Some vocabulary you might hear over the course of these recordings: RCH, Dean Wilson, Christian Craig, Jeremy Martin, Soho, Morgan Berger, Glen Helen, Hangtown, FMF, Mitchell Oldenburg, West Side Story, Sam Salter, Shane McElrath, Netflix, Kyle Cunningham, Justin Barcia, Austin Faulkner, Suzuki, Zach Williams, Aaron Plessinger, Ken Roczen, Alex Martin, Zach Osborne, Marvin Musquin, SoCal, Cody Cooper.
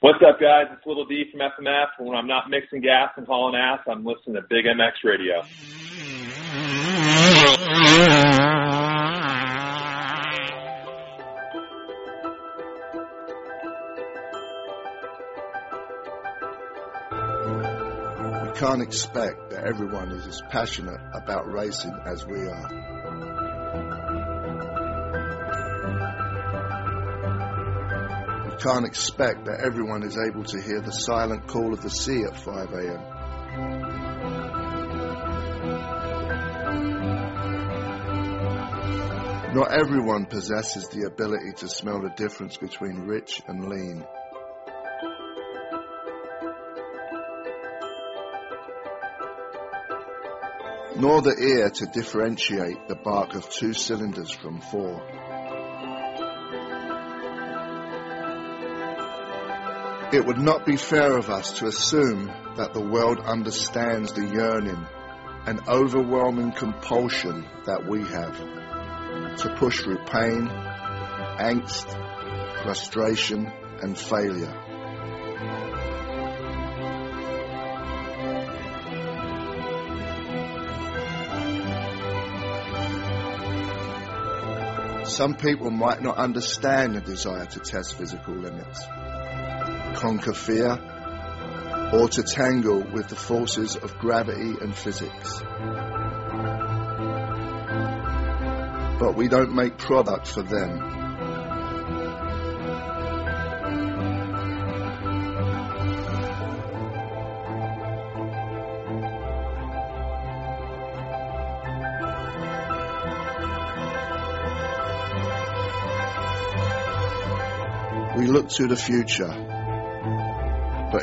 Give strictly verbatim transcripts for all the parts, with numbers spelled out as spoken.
What's up, guys? It's Little D from F M F, and when I'm not mixing gas and hauling ass, I'm listening to Big M X Radio. We can't expect that everyone is as passionate about racing as we are. Can't expect that everyone is able to hear the silent call of the sea at five a.m. Not everyone possesses the ability to smell the difference between rich and lean. Nor the ear to differentiate the bark of two cylinders from four. It would not be fair of us to assume that the world understands the yearning and overwhelming compulsion that we have to push through pain, angst, frustration, and failure. Some people might not understand the desire to test physical limits, conquer fear, or to tangle with the forces of gravity and physics. But we don't make product for them. We look to the future, but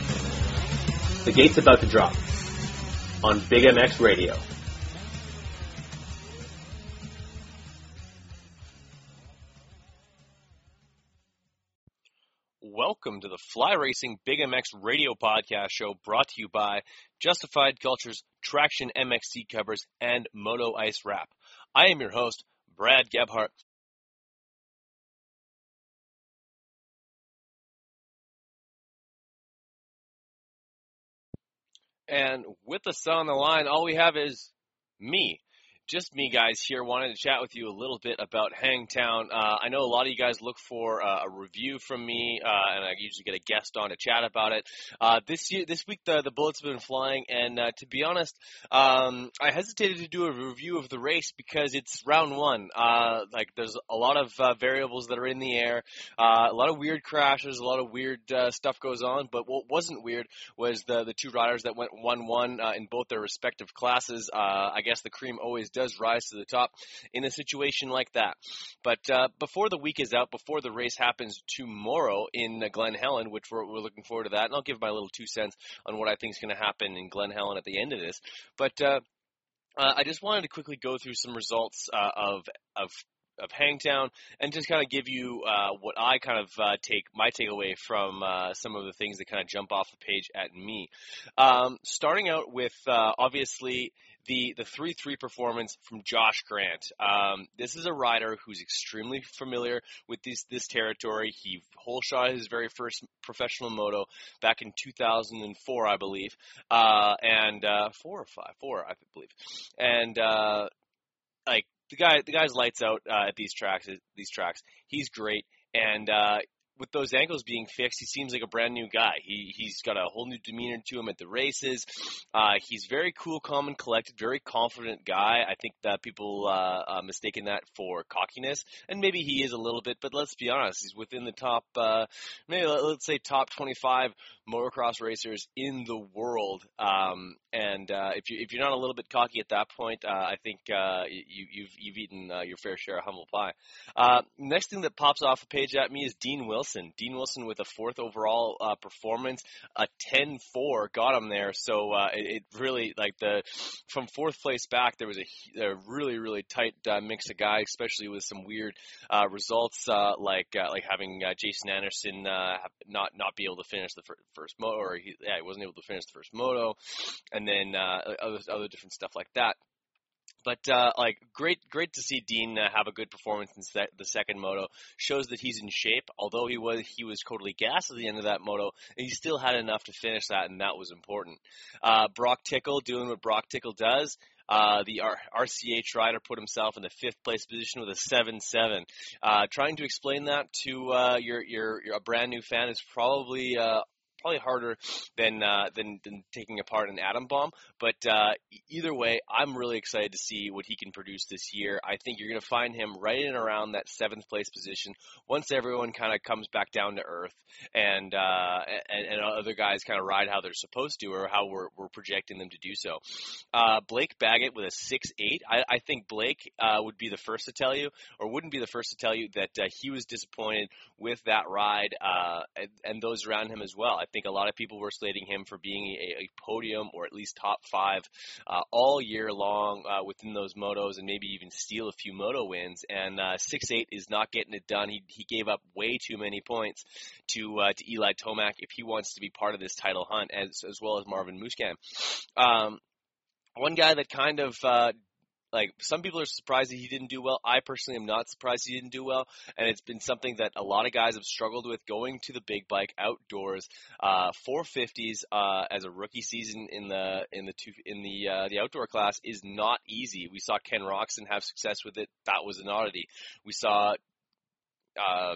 The gate's about to drop on Big M X Radio. welcome to the Fly Racing Big M X Radio Podcast Show, brought to you by Justified Cultures, Traction M X C Covers, and Moto Ice Wrap. I am your host, Brad Gebhart. And with us on the line, all we have is me. Just me, guys, here. Wanted to chat with you a little bit about Hangtown. Uh, I know a lot of you guys look for uh, a review from me, uh, and I usually get a guest on to chat about it. Uh, this year, this week, the, the bullets have been flying, and uh, to be honest, um, I hesitated to do a review of the race because it's round one. Uh, like, there's a lot of uh, variables that are in the air, uh, a lot of weird crashes, a lot of weird uh, stuff goes on, but what wasn't weird was the, the two riders that went one one uh, in both their respective classes. Uh, I guess the cream always does. does rise to the top in a situation like that. But uh, before the week is out, before the race happens tomorrow in uh, Glen Helen, which we're, we're looking forward to that, and I'll give my little two cents on what I think is going to happen in Glen Helen at the end of this. But uh, uh, I just wanted to quickly go through some results uh, of of of Hangtown and just kind of give you uh, what I kind of uh, take my takeaway from uh, some of the things that kind of jump off the page at me. Um, starting out with uh, obviously the the three three performance from Josh Grant. Um, this is a rider who's extremely familiar with this this territory. He hole shot his very first professional moto back in two thousand four, I believe, uh, and uh, four or five, four, I believe, and uh, like the guy, the guy's lights out uh, at these tracks. These tracks, he's great, and uh, with those ankles being fixed, he seems like a brand new guy. He, he's got a whole new demeanor to him at the races. Uh, he's very cool, calm, and collected, very confident guy. I think that people uh, are mistaken that for cockiness, and maybe he is a little bit, but let's be honest, he's within the top, uh, maybe let's say top twenty-five motocross racers in the world. Um, and uh, if, you, if you're not a little bit cocky at that point, uh, I think uh, you, you've, you've eaten uh, your fair share of humble pie. Uh, next thing that pops off the page at me is Dean Wilson. Dean Wilson with a fourth overall uh, performance, a ten four got him there. So uh, it, it really, like, the from fourth place back, there was a, a really, really tight uh, mix of guys, especially with some weird uh, results, uh, like uh, like having uh, Jason Anderson uh, not not be able to finish the fir- first moto, or he, yeah, he wasn't able to finish the first moto, and then uh, other other different stuff like that. But, uh, like, great great to see Dean uh, have a good performance in se- the second moto. Shows that he's in shape. Although he was he was totally gassed at the end of that moto, he still had enough to finish that, and that was important. Uh, Brock Tickle doing what Brock Tickle does. Uh, the R- RCH rider put himself in the fifth place position with a seven seven. Uh, trying to explain that to uh, your, your, your a brand-new fan is probably... Uh, Probably harder than, uh, than than taking apart an atom bomb. But uh, either way, I'm really excited to see what he can produce this year. I think you're going to find him right in and around that seventh place position once everyone kind of comes back down to earth and uh, and, and other guys kind of ride how they're supposed to, or how we're, we're projecting them to do so. Uh, Blake Baggett with a six eight. I, I think Blake uh, would be the first to tell you, or wouldn't be the first to tell you, that uh, he was disappointed with that ride uh, and, and those around him as well. I I think a lot of people were slating him for being a, a podium or at least top five uh, all year long uh, within those motos, and maybe even steal a few moto wins. And uh, six eight is not getting it done. He he gave up way too many points to uh, to Eli Tomac if he wants to be part of this title hunt, as as well as Marvin Musquin. Um, one guy that kind of uh, Like, some people are surprised that he didn't do well. I personally am not surprised he didn't do well, and it's been something that a lot of guys have struggled with, going to the big bike outdoors, uh, four fifties uh, as a rookie season in the in the two, in the uh, the outdoor class is not easy. We saw Ken Roczen have success with it. That was an oddity. We saw uh,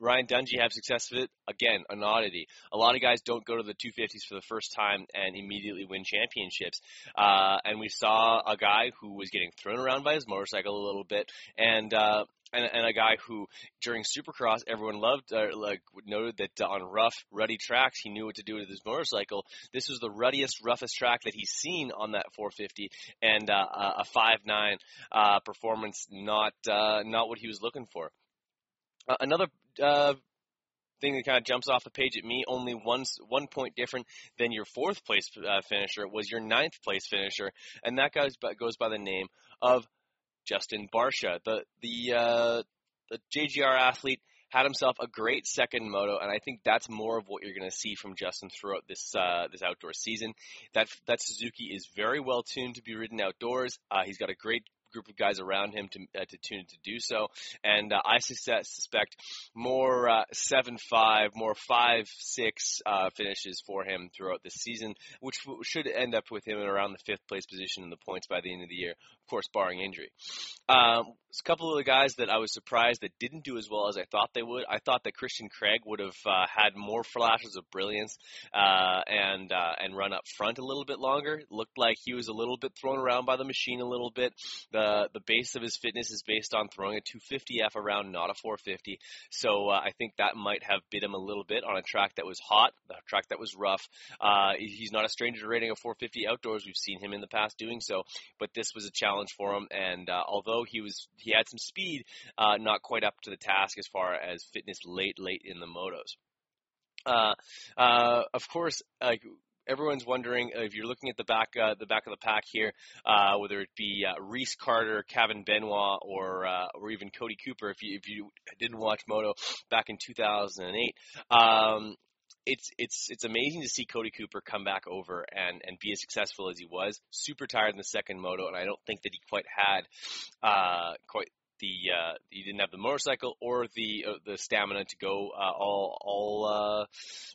Ryan Dungey have success with it. Again, an oddity. A lot of guys don't go to the two fifties for the first time and immediately win championships. Uh, and we saw a guy who was getting thrown around by his motorcycle a little bit, and uh, and, and a guy who, during Supercross, everyone loved, uh, like noted that on rough, ruddy tracks, he knew what to do with his motorcycle. This was the ruddiest, roughest track that he's seen on that four fifty, and uh, a five nine uh, performance, not uh, not what he was looking for. Uh, another uh, thing that kind of jumps off the page at me, only one, one point different than your fourth place uh, finisher, was your ninth place finisher, and that guy goes by the name of Justin Barcia. The the uh, the J G R athlete had himself a great second moto, and I think that's more of what you're going to see from Justin throughout this uh, this outdoor season. That that Suzuki is very well tuned to be ridden outdoors. Uh, he's got a great group of guys around him to uh, to tune to do so, and uh, I suspect more uh, seven five, more five six uh, finishes for him throughout this season, which w- should end up with him in around the fifth place position in the points by the end of the year, of course, barring injury. Um, a couple of the guys that I was surprised that didn't do as well as I thought they would. I thought that Christian Craig would have uh, had more flashes of brilliance uh, and uh, and run up front a little bit longer. Looked like he was a little bit thrown around by the machine a little bit. The Uh, the base of his fitness is based on throwing a two fifty F around, not a four fifty. So uh, I think that might have bit him a little bit on a track that was hot, a track that was rough. Uh, he's not a stranger to rating a four fifty outdoors. We've seen him in the past doing so, but this was a challenge for him. And uh, although he was he had some speed, uh, not quite up to the task as far as fitness late, late in the motos. Uh, uh, of course, like. Uh, Everyone's wondering if you're looking at the back, uh, the back of the pack here, uh, whether it be uh, Reece Carter, Kevin Benoit, or uh, or even Cody Cooper. If you if you didn't watch Moto back in two thousand eight. Um, It's it's it's amazing to see Cody Cooper come back over and, and be as successful as he was. Super tired in the second moto, and I don't think that he quite had uh, quite the uh, he didn't have the motorcycle or the uh, the stamina to go uh, all all uh,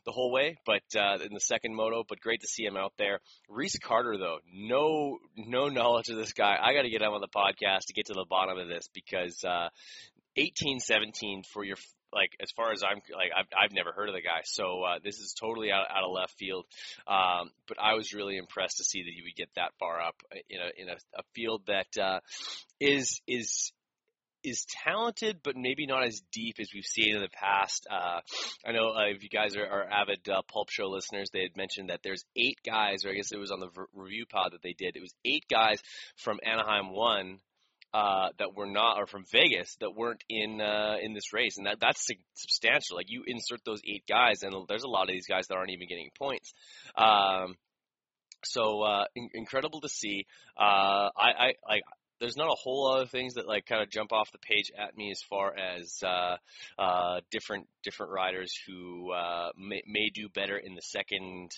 the whole way. But uh, in the second moto, but great to see him out there. Reece Carter though, no no knowledge of this guy. I got to get him on the podcast to get to the bottom of this because uh, eighteen seventeen for your. Like, as far as I'm, like, I've, I've never heard of the guy. So uh, this is totally out, out of left field. Um, but I was really impressed to see that he would get that far up in a, in a, a field that uh, is is is talented, but maybe not as deep as we've seen in the past. Uh, I know uh, if you guys are, are avid uh, Pulp Show listeners, they had mentioned that there's eight guys, or I guess it was on the v- review pod that they did. It was eight guys from Anaheim one. Uh, that were not, or from Vegas, that weren't in uh, in this race, and that that's substantial. Like, you insert those eight guys, and there's a lot of these guys that aren't even getting points. Um, so uh, in- incredible to see. Uh, I like. There's not a whole lot of things that like kind of jump off the page at me as far as uh, uh, different different riders who uh, may, may do better in the second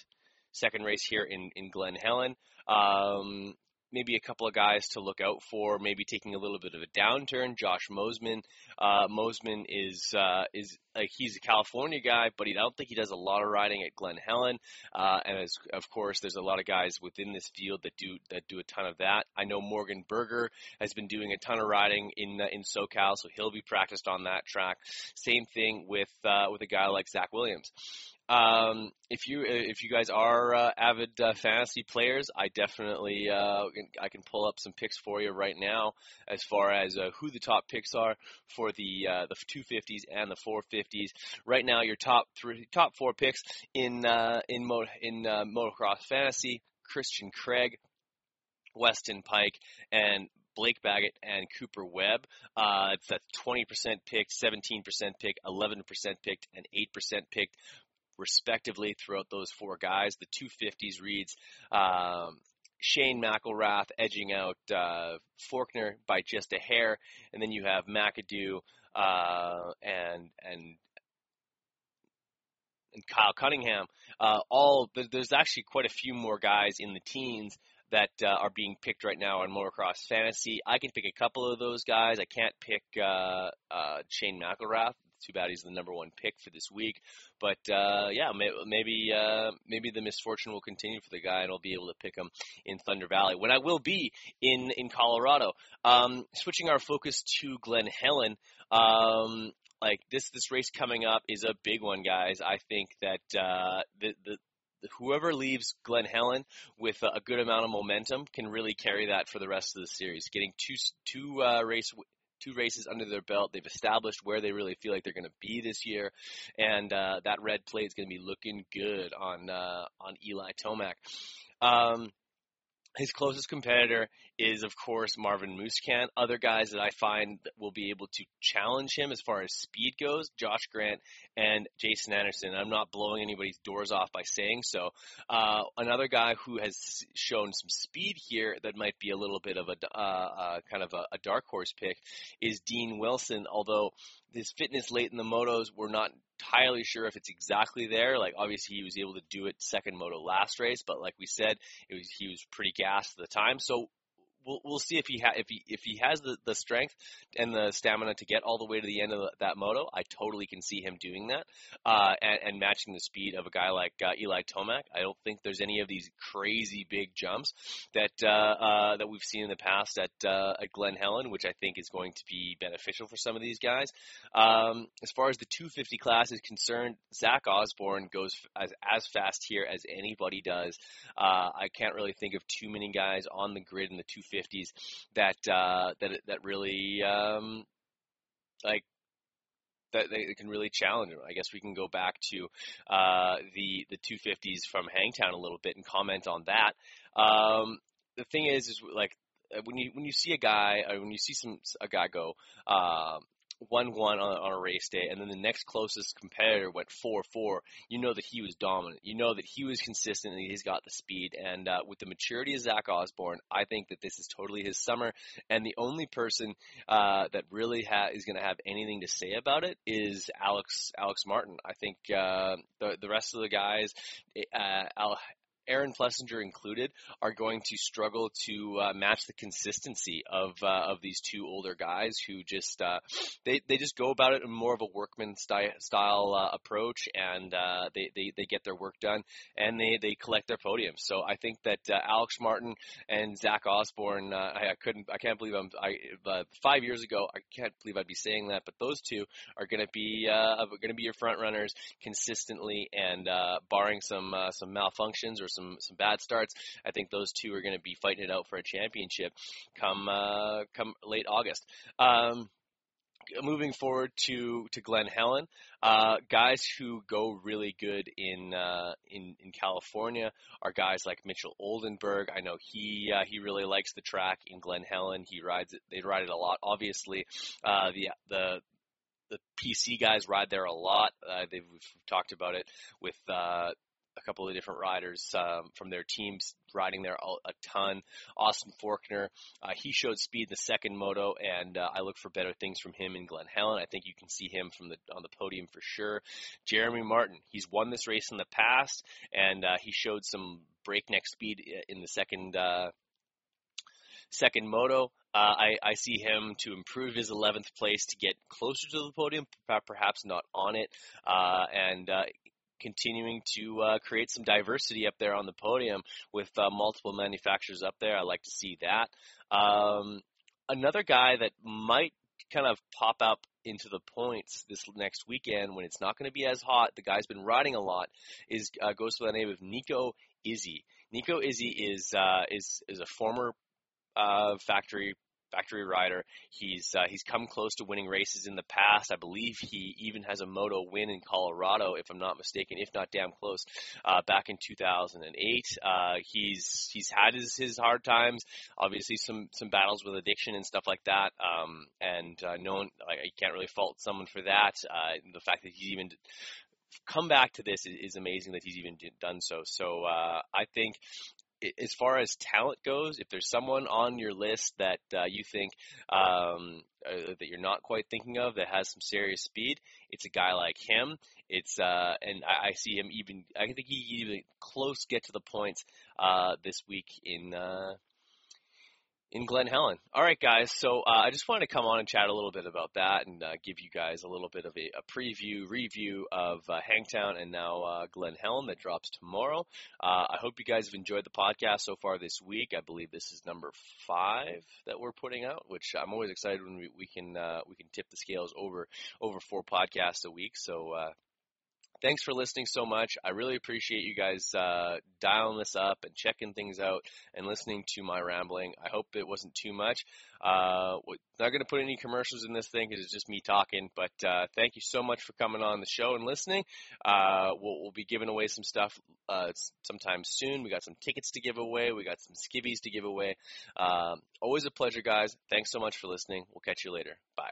second race here in in Glen Helen. Um, Maybe a couple of guys to look out for. Maybe taking a little bit of a downturn. Josh Mosman. Uh, Mosman is uh, is uh, he's a California guy, but he, I don't think he does a lot of riding at Glen Helen. Uh, and as, of course, there's a lot of guys within this field that do that do a ton of that. I know Morgan Berger has been doing a ton of riding in uh, in SoCal, so he'll be practiced on that track. Same thing with uh, with a guy like Zach Williams. Um, if you if you guys are uh, avid uh, fantasy players, I definitely uh, I can pull up some picks for you right now as far as uh, who the top picks are for the uh, the two fifties and the four fifties. Right now, your top three, top four picks in uh, in mo- in uh, motocross fantasy: Christian Craig, Weston Pike, and Blake Baggett and Cooper Webb. Uh, it's a twenty percent picked, seventeen percent picked, eleven percent picked, and eight percent picked, respectively, throughout those four guys. The two fifties reads um, Shane McElrath edging out uh, Faulkner by just a hair, and then you have McAdoo uh, and and and Kyle Cunningham. Uh, all there's actually quite a few more guys in the teens that uh, are being picked right now on Motocross Fantasy. I can pick a couple of those guys. I can't pick uh, uh, Shane McElrath. Too bad he's the number one pick for this week, but uh, yeah, maybe uh, maybe the misfortune will continue for the guy, and I'll be able to pick him in Thunder Valley when I will be in in Colorado. Um, switching our focus to Glen Helen, um, like this this race coming up is a big one, guys. I think that uh, the the. Whoever leaves Glen Helen with a good amount of momentum can really carry that for the rest of the series. Getting two two uh, race two races under their belt, they've established where they really feel like they're going to be this year, and uh, that red plate is going to be looking good on uh, on Eli Tomac. Um, His closest competitor is, of course, Marvin Musquin. Other guys that I find that will be able to challenge him as far as speed goes, Josh Grant and Jason Anderson. I'm not blowing anybody's doors off by saying so. Uh, another guy who has shown some speed here that might be a little bit of a uh, uh, kind of a, a dark horse pick is Dean Wilson, although his fitness late in the motos, we're not entirely sure if it's exactly there. Like, obviously, he was able to do it second moto last race, but like we said, it was he was pretty gassed at the time. So we'll we'll see if he ha- if he if he has the, the strength and the stamina to get all the way to the end of the, that moto. I totally can see him doing that uh, and, and matching the speed of a guy like uh, Eli Tomac. I don't think there's any of these crazy big jumps that uh, uh, that we've seen in the past at uh, at Glen Helen, which I think is going to be beneficial for some of these guys. Um, as far as the two fifty class is concerned, Zach Osborne goes as as fast here as anybody does. Uh, I can't really think of too many guys on the grid in the two fifty. fifties that uh, that that really um, like that they can really challenge him. I guess we can go back to uh, the the two fifties from Hangtown a little bit and comment on that. Um, the thing is, is like when you when you see a guy or when you see some a guy go. Uh, one one on, on a race day, and then the next closest competitor went four four, you know that he was dominant. You know that he was consistent and he's got the speed. And uh, with the maturity of Zach Osborne, I think that this is totally his summer. And the only person uh, that really ha- is going to have anything to say about it is Alex Alex Martin. I think uh, the, the rest of the guys, uh, Al- Aaron Plessinger included, are going to struggle to uh, match the consistency of uh, of these two older guys who just uh, they they just go about it in more of a workman sty- style uh, approach, and uh, they, they they get their work done and they, they collect their podiums. So I think that uh, Alex Martin and Zach Osborne, uh, I, I couldn't I can't believe I'm I uh, five years ago I can't believe I'd be saying that, but those two are going to be uh, going to be your front runners consistently, and uh, barring some uh, some malfunctions or some Some, some bad starts, I think those two are going to be fighting it out for a championship come uh, come late August. Um, moving forward to to Glen Helen, uh, guys who go really good in, uh, in in California are guys like Mitchell Oldenburg. I know he uh, he really likes the track in Glen Helen. He rides it, they ride it a lot. Obviously, uh, the the the P C guys ride there a lot. Uh, they've we've talked about it with. Uh, a couple of different riders um, from their teams riding there a ton. Austin Faulkner, uh, he showed speed in the second moto, and uh, I look for better things from him in Glen Helen. I think you can see him from the on the podium for sure. Jeremy Martin, he's won this race in the past, and uh, he showed some breakneck speed in the second uh, second moto. Uh, I, I see him to improve his eleventh place to get closer to the podium, perhaps not on it, uh, and uh continuing to uh, create some diversity up there on the podium with uh, multiple manufacturers up there. I like to see that. Um, another guy that might kind of pop up into the points this next weekend when it's not going to be as hot, the guy's been riding a lot, is uh, goes by the name of Nico Izzi. Nico Izzi is uh, is is a former uh, factory Factory rider. He's uh, he's come close to winning races in the past. I believe he even has a moto win in Colorado, if I'm not mistaken, if not damn close, uh, back in two thousand eight. Uh, he's he's had his, his hard times, obviously some, some battles with addiction and stuff like that. Um, and uh, no one, like, you can't really fault someone for that. Uh, the fact that he's even come back to this is amazing that he's even done so. So uh, I think. As far as talent goes, if there's someone on your list that uh, you think um, uh, that you're not quite thinking of that has some serious speed, it's a guy like him. It's uh, and I, I see him even. I think he even close get to the points uh, this week in. Uh, In Glen Helen. All right, guys. So uh, I just wanted to come on and chat a little bit about that and uh, give you guys a little bit of a, a preview, review of uh, Hangtown and now uh, Glen Helen that drops tomorrow. Uh, I hope you guys have enjoyed the podcast so far this week. I believe this is number five that we're putting out, which I'm always excited when we, we can uh, we can tip the scales over over four podcasts a week. So. Uh, thanks for listening so much. I really appreciate you guys uh, dialing this up and checking things out and listening to my rambling. I hope it wasn't too much. Uh, not going to put any commercials in this thing because it's just me talking, but uh, thank you so much for coming on the show and listening. Uh, we'll, we'll be giving away some stuff uh, sometime soon. We got some tickets to give away. We got some skivvies to give away. Um, always a pleasure, guys. Thanks so much for listening. We'll catch you later. Bye.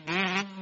Mm-hmm.